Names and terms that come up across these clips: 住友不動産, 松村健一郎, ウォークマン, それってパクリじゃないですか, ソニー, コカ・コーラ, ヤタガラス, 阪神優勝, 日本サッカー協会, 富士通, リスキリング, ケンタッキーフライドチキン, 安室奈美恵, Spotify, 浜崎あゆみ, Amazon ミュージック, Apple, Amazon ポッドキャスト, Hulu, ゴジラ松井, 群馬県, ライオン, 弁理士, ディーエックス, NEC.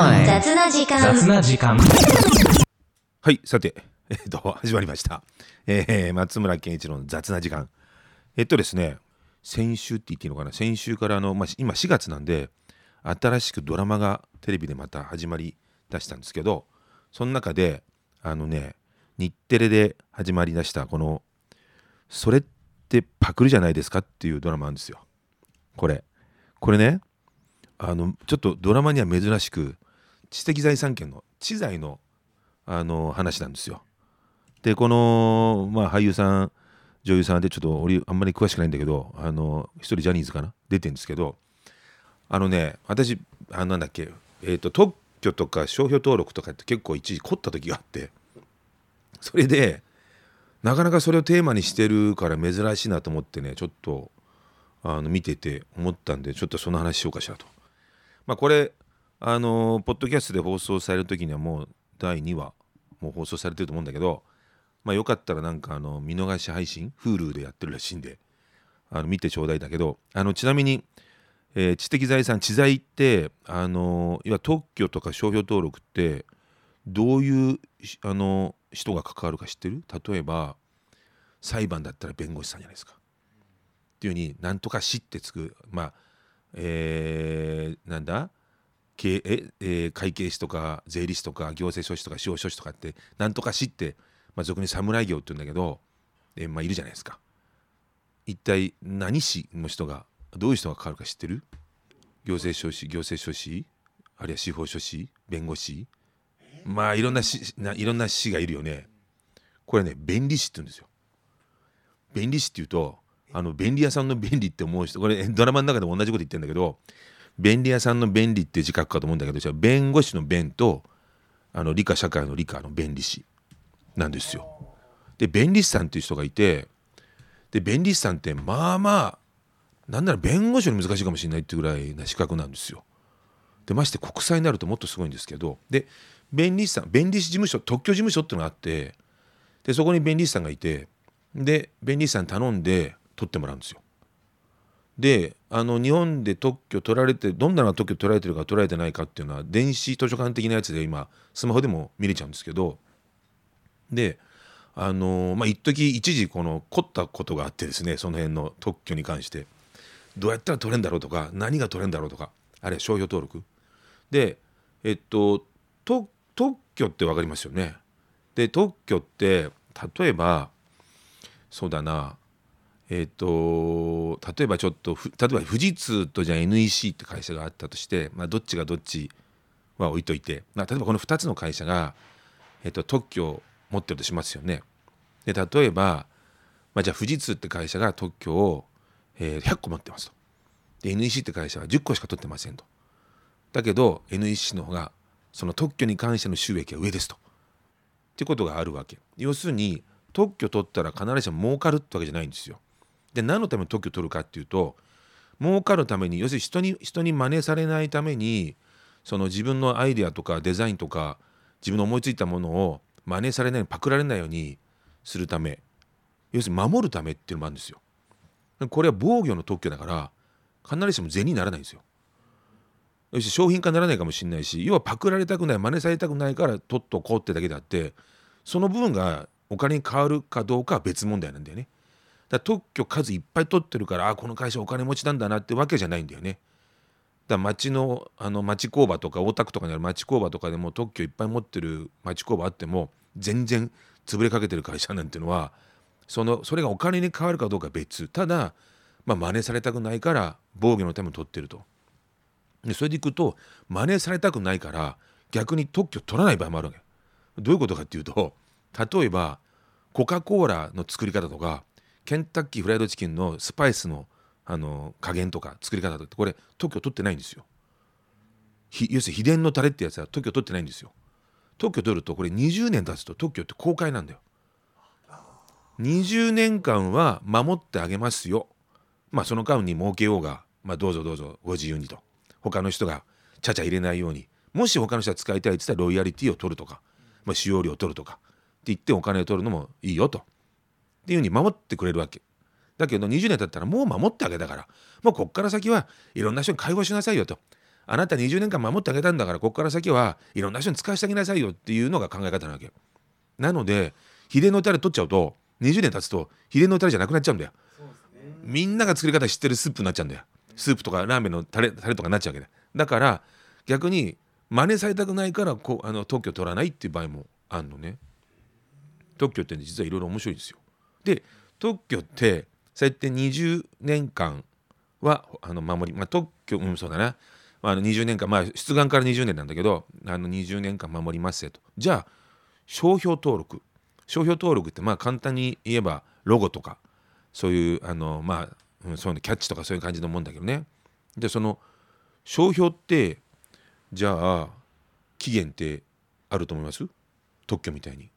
間雑な時間はい、さて、始まりました、松村健一郎の雑な時間。ですね、先週って言っていいのかな、先週から今4月なんで新しくドラマがテレビでまた始まりだしたんですけど、その中で日テレで始まりだしたこのそれってパクリじゃないですかっていうドラマなんですよ。これね、ちょっとドラマには珍しく知的財産権の知財の話なんですよ。でこの、俳優さん女優さんでちょっと俺あんまり詳しくないんだけど、一人ジャニーズかな出てるんですけど、私特許とか商標登録とかって結構一時凝った時があって、それでなかなかそれをテーマにしてるから珍しいなと思ってね、ちょっと見てて思ったんで、ちょっとその話しようかしらと。これポッドキャストで放送される時にはもう第2話もう放送されてると思うんだけど、よかったら見逃し配信 Hulu でやってるらしいんで見てちょうだいだけど、ちなみに、知的財産知財っていわゆる特許とか商標登録ってどういう人が関わるか知ってる？例えば裁判だったら弁護士さんじゃないですか。っていう風になんとか知ってつく、会計士とか税理士とか行政書士とか司法書士とかってなんとか知って、俗に侍業って言うんだけど、いるじゃないですか。一体何士の人がどういう人が関わるか知ってる？行政書士あるいは司法書士、弁護士、いろんな士がいるよね。これね、弁理士って言うんですよ。弁理士って言うと便利屋さんの便利って思う人、これドラマの中でも同じこと言ってるんだけど、便利屋さんの便利って自覚かと思うんだけど、弁護士の弁と理科社会の理科の弁理士なんですよ。で弁理士さんっていう人がいて、で弁理士さんってなんなら弁護士より難しいかもしれないっていうぐらいな資格なんですよ。でまして国際になるともっとすごいんですけど、で弁理士事務所、特許事務所っていうのがあって、でそこに弁理士さんがいて、で弁理士さん頼んで取ってもらうんですよ。で日本で特許取られて、どんなのが特許取られてるか取られてないかっていうのは電子図書館的なやつで今スマホでも見れちゃうんですけど、で一時この凝ったことがあってですね、その辺の特許に関してどうやったら取れるんだろうとか、何が取れるんだろうとか、あれ商標登録で特許って分かりますよね。で特許って例えばそうだな、例えば富士通とじゃあ NEC って会社があったとして、どっちがどっちは置いといて、例えばこの2つの会社が、特許を持ってるとしますよね。で例えば、じゃあ富士通って会社が特許を、100個持ってますと。で NEC って会社は10個しか取ってませんと。だけど NEC の方がその特許に関しての収益は上ですと。っていうことがあるわけ。要するに特許取ったら必ずしも儲かるってわけじゃないんですよ。で何のために特許取るかっていうと、儲かるために、要するに人に真似されないために、その自分のアイデアとかデザインとか自分の思いついたものを真似されないように、パクられないようにするため、要するに守るためっていうのもあるんですよ。これは防御の特許だから必ずしも銭にならないんですよ。要するに商品化にならないかもしれないし、要はパクられたくない、真似されたくないから取っとこうってだけであって、その部分がお金に変わるかどうかは別問題なんだよね。だ特許数いっぱい取ってるから、この会社お金持ちなんだなってわけじゃないんだよね。だ町工場とか大田区とかにある町工場とかでも特許いっぱい持ってる町工場あっても全然潰れかけてる会社なんていうのは、それがお金に変わるかどうか別。ただ真似されたくないから防御のために取ってると。でそれでいくと、真似されたくないから逆に特許取らない場合もあるわけ。どういうことかっていうと、例えばコカ・コーラの作り方とか、ケンタッキーフライドチキンのスパイスの、加減とか作り方とかって、これ特許取ってないんですよ。要するに秘伝のタレってやつは特許取ってないんですよ。特許取ると、これ20年経つと特許って公開なんだよ。20年間は守ってあげますよ。その間に儲けようが、どうぞご自由にと。他の人がちゃちゃ入れないように、もし他の人が使いたいって言ったらロイヤリティを取るとか、使用料を取るとかって言って、お金を取るのもいいよとっていう風に守ってくれるわけだけど、20年経ったらもう守ってあげたから、こっから先はいろんな人に介護しなさいよと、あなた20年間守ってあげたんだから、ここから先はいろんな人に使わせてあげなさいよっていうのが考え方なわけ。なので秘伝のタレ取っちゃうと20年経つと秘伝のタレじゃなくなっちゃうんだよ。そうですね、みんなが作り方知ってるスープになっちゃうんだよ。スープとかラーメンのタレとかになっちゃうわけだ。だから逆に真似されたくないから特許取らないっていう場合もあるのね。特許って実はいろいろ面白いですよ。で特許ってそうやって20年間は守り、特許、そうだな、20年間、出願から20年なんだけど、20年間守りますよと。じゃあ商標登録って簡単に言えばロゴとかそういうそういうのキャッチとかそういう感じのもんだけどね。でその商標ってじゃあ期限ってあると思います？特許みたいに。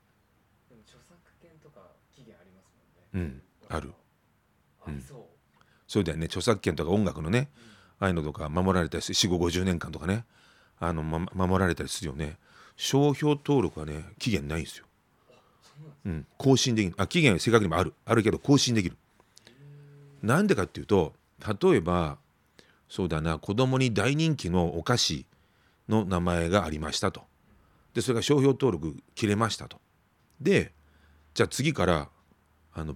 でも著作権とか期限ありますもんね。うんある。うん、そうだよね。著作権とか音楽のね、ああいうのとか守られたりして4、50年間とかね、守られたりするよね。商標登録はね期限ないんですよ。うん、更新できる。期限は正確にもあるけど更新できる。なんでかっていうと、例えばそうだな、子供に大人気のお菓子の名前がありましたと。でそれが商標登録切れましたと。でじゃあ次から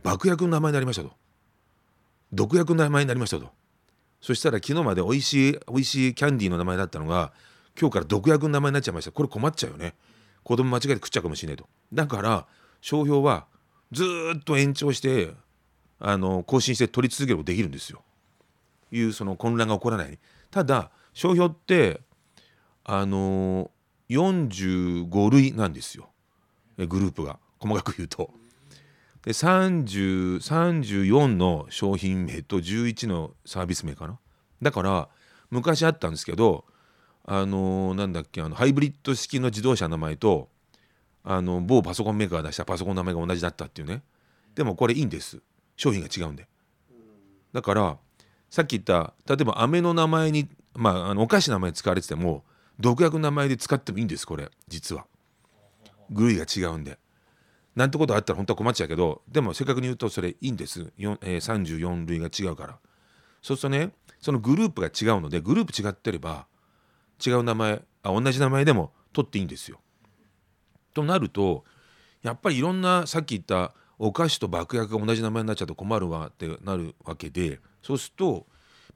爆薬の名前になりましたと。毒薬の名前になりましたと。そしたら昨日までおいしいキャンディーの名前だったのが今日から毒薬の名前になっちゃいました。これ困っちゃうよね。子供間違えて食っちゃうかもしれないと。だから商標はずっと延長して更新して取り続けることできるんですよ。いうその混乱が起こらないように。ただ商標って45類なんですよ。グループが細かく言うと。で34の商品名と11のサービス名かな。だから昔あったんですけどハイブリッド式の自動車の名前と某パソコンメーカーが出したパソコンの名前が同じだったっていうね。でもこれいいんです、商品が違うんで。だからさっき言った例えば飴の名前に、お菓子の名前使われてても毒薬の名前で使ってもいいんです。これ実はグルーが違うんで、なんてことあったら本当は困っちゃうけど、でも正確に言うとそれいいんです。34類が違うから。そうするとね、そのグループが違うので、グループ違ってれば違う名前同じ名前でも取っていいんですよ。となるとやっぱりいろんな、さっき言ったお菓子と爆薬が同じ名前になっちゃうと困るわってなるわけで、そうすると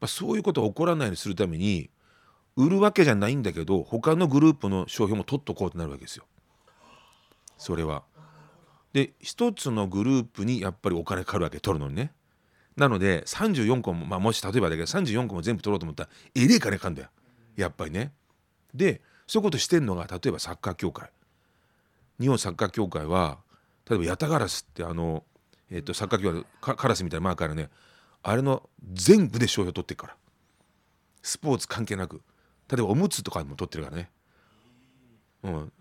そういうことが起こらないようにするために売るわけじゃないんだけど他のグループの商標も取っとこうってなるわけですよ。それはで一つのグループにやっぱりお金かかるわけ、取るのにね。なので34個も、もし例えばだけど34個も全部取ろうと思ったらえれえ金かかんだよやっぱりね。でそういうことしてんのが例えばサッカー協会、日本サッカー協会は例えばヤタガラスってサッカー協会カラスみたいなマークあるね、あれの全部で商標取ってるから、スポーツ関係なく。例えばおむつとかも取ってるからね、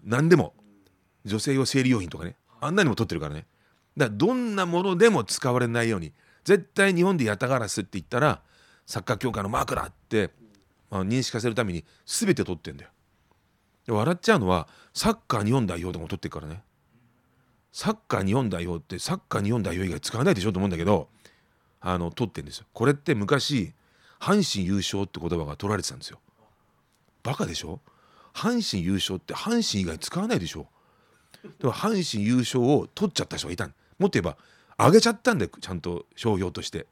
何でも、女性用生理用品とかね、あんなにも取ってるからね。だからどんなものでも使われないように、絶対日本でヤタガラスって言ったらサッカー協会のマークだって認識させるために全て取ってんだよ。で笑っちゃうのはサッカー日本代表でも取ってるからね。サッカー日本代表ってサッカー日本代表以外使わないでしょと思うんだけど取ってんですよ。これって昔阪神優勝って言葉が取られてたんですよ。バカでしょ、阪神優勝って阪神以外使わないでしょ。でも阪神優勝を取っちゃった人がいた。もっと言えばあげちゃったんだよ、ちゃんと商標として。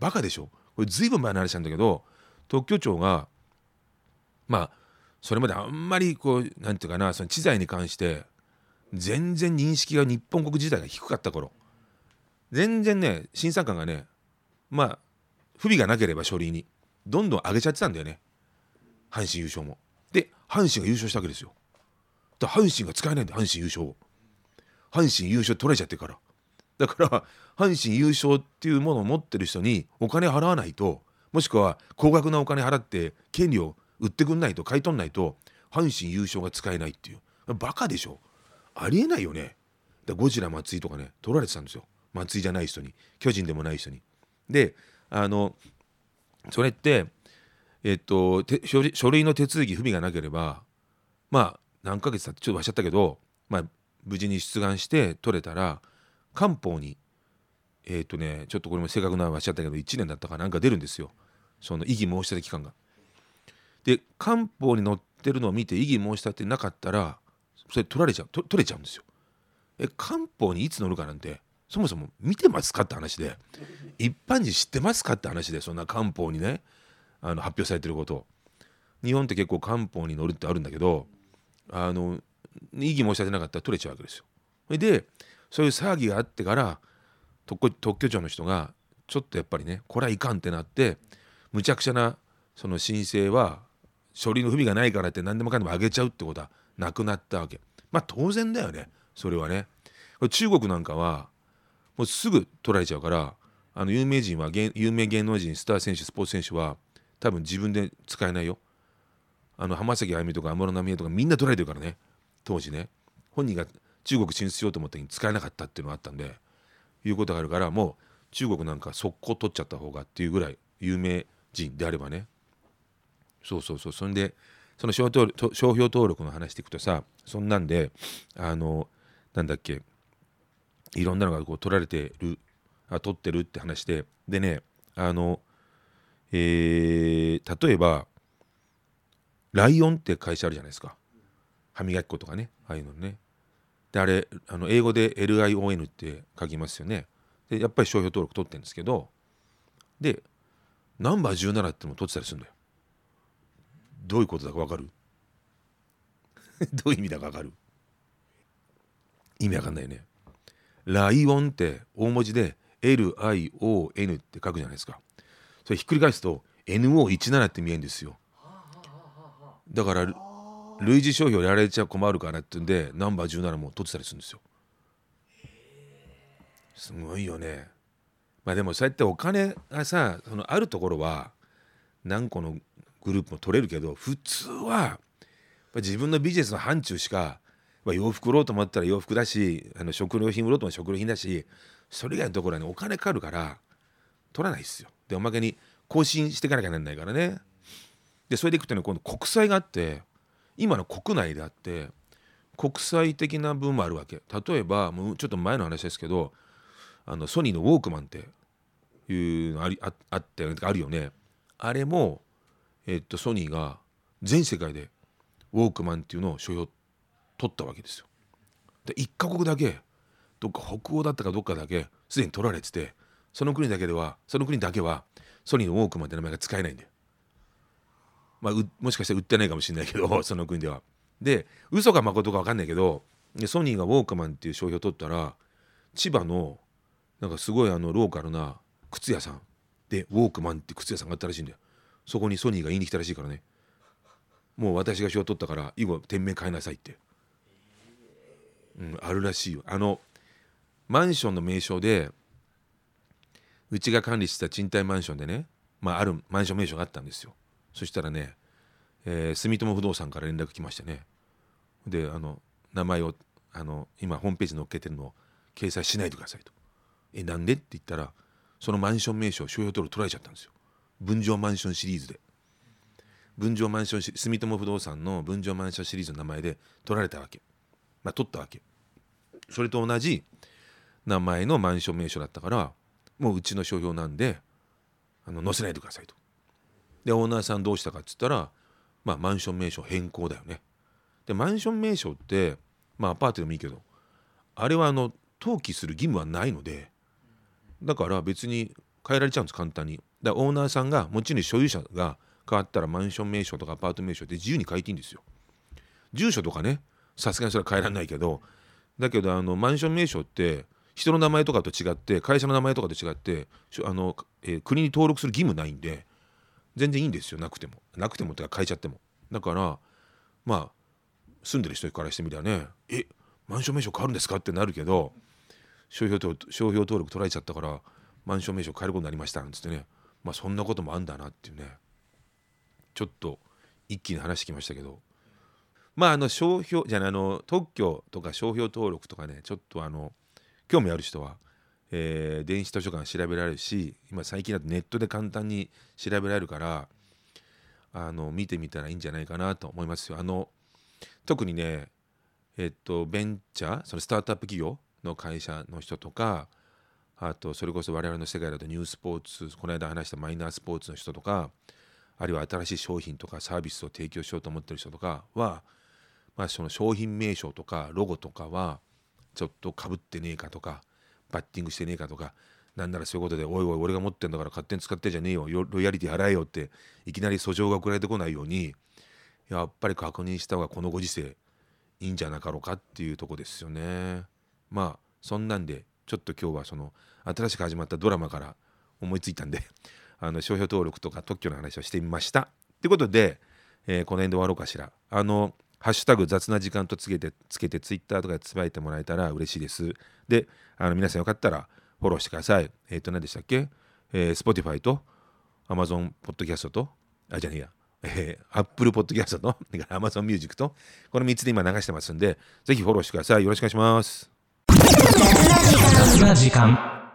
バカでしょ。これずいぶん前の話なんだけど、特許庁がそれまであんまりなんていうかな、その知財に関して全然認識が、日本国自体が低かった頃、全然ね審査官がね不備がなければ書類にどんどん上げちゃってたんだよね、阪神優勝も。で阪神が優勝したわけですよ。だから阪神が使えないんだ、阪神優勝を。阪神優勝取られちゃってるから。だから阪神優勝っていうものを持ってる人にお金払わないと、もしくは高額なお金払って権利を売ってくんないと、買い取んないと阪神優勝が使えないっていう。バカでしょ、ありえないよね。だゴジラ松井とかね取られてたんですよ、松井じゃない人に、巨人でもない人に。でそれって書類の手続き不備がなければ何ヶ月経ってちょっと忘れちゃったけど、無事に出願して取れたら官報にちょっとこれも正確な話しちゃったけど1年だったかなんか出るんですよ、その異議申し立て期間が。で官報に載ってるのを見て異議申し立てなかったらそれ取れちゃうんですよ。官報にいつ載るかなんてそもそも見てますかって話で、一般人知ってますかって話で、そんな官報にね発表されてること、日本って結構官報に載るってあるんだけど異議申し立てなかったら取れちゃうわけですよ。でそういう騒ぎがあってから特許庁の人がちょっとやっぱりねこれはいかんってなって、むちゃくちゃなその申請は書類の不備がないからって何でもかんでも上げちゃうってことはなくなったわけ。まあ当然だよねそれはね。中国なんかはもうすぐ取られちゃうから、有名芸能人、スター選手、スポーツ選手は多分自分で使えないよ。浜崎あゆみとか安室奈美恵とかみんな取られてるからね。当時ね本人が中国進出しようと思った時に使えなかったっていうのがあったんでいうことがあるから、もう中国なんか速攻取っちゃった方がっていうぐらい有名人であればね。そうそれでその商標登録の話でいくとさ、そんなんでいろんなのがこう取ってるって話で、でね例えばライオンって会社あるじゃないですか、歯磨き粉とかね、ああいうのね。であれ英語で LION って書きますよね。でやっぱり商標登録取ってるんですけど、でナンバー17ってのも取ってたりするんだよ。どういうことだか分かるどういう意味だか分かる？意味分かんないよね。ライオンって大文字で LION って書くじゃないですか。それひっくり返すと NO17 って見えるんですよ。だから類似商標やられちゃ困るからって言うんでナンバー17も取ってたりするんですよ。すごいよね。まあでもそうやってお金がさあるところは何個のグループも取れるけど、普通は自分のビジネスの範疇しか、洋服売ろうと思ったら洋服だし食料品売ろうと思ったら食料品だし、それ以外のところはねお金かかるから取らないですよ。でおまけに更新していかなきゃならないからね。でそれでいくとね今度国債があって、今の国内であって国際的な分もあるわけ。例えばもうちょっと前の話ですけどソニーのウォークマンっていうのあるよね。あれも、ソニーが全世界でウォークマンっていうのを所有取ったわけですよ。で1カ国だけ、どっか北欧だったかどっかだけすでに取られてて、その国だけはソニーのウォークマンって名前が使えないんだよ。まあ、もしかしたら売ってないかもしれないけどその国では。で嘘か誠か分かんないけど、ソニーがウォークマンっていう商標を取ったら、千葉のなんかすごいローカルな靴屋さんでウォークマンって靴屋さんがあったらしいんだよ。そこにソニーが言いに来たらしいからね、もう私が商標取ったから以後店名変えなさいって、あるらしいよ。マンションの名称で、うちが管理してた賃貸マンションでね、あるマンション名称があったんですよ。そしたらね、住友不動産から連絡来ましてね。で名前を今ホームページに載っけてるのを掲載しないでくださいと。なんでって言ったら、そのマンション名称商標登録取られちゃったんですよ。分譲マンションシリーズで住友不動産の分譲マンションシリーズの名前で取られたわけ、取ったわけ。それと同じ名前のマンション名称だったから、もううちの商標なんで載せないでくださいと。でオーナーさんどうしたかっつったら、マンション名称変更だよね。でマンション名称ってアパートでもいいけど、あれは登記する義務はないので、だから別に変えられちゃうんです、簡単に。だからオーナーさんがもちろん所有者が変わったらマンション名称とかアパート名称って自由に変えていいんですよ。住所とかね、さすがにそれは変えられないけど、だけどマンション名称って人の名前とかと違って、会社の名前とかと違って国に登録する義務ないんで全然いいんですよ、なくてもってか変えちゃっても。だから住んでる人からしてみたらね、マンション名称変わるんですかってなるけど、商標登録取られちゃったからマンション名称変えることになりましたなんつってね、そんなこともあんだなっていうね。ちょっと一気に話してきましたけど、商標じゃない特許とか商標登録とかね、ちょっと興味ある人は、電子図書館調べられるし、今最近だとネットで簡単に調べられるから見てみたらいいんじゃないかなと思いますよ。特にねベンチャー、そのスタートアップ企業の会社の人とか、あとそれこそ我々の世界だとニュースポーツ、この間話したマイナースポーツの人とか、あるいは新しい商品とかサービスを提供しようと思ってる人とかは、まあ、その商品名称とかロゴとかはちょっとかぶってねえかとか、バッティングしてねえかとか、なんならそういうことでおいおい俺が持ってんだから勝手に使ってじゃねえよ、ロイヤリティ払えよっていきなり訴状が送られてこないように、やっぱり確認した方がこのご時世いいんじゃなかろうかっていうとこですよね。まあそんなんでちょっと今日はその新しく始まったドラマから思いついたんで商標登録とか特許の話をしてみましたってことで、この辺で終わろうかしら。ハッシュタグ雑な時間とつけてツイッターとかでつぶやいてもらえたら嬉しいです。で、皆さんよかったらフォローしてください。何でしたっけ、Spotify と Amazon ポッドキャストとApple ポッドキャストとAmazon ミュージックとこの3つで今流してますんで、ぜひフォローしてください。よろしくお願いします。雑な時間。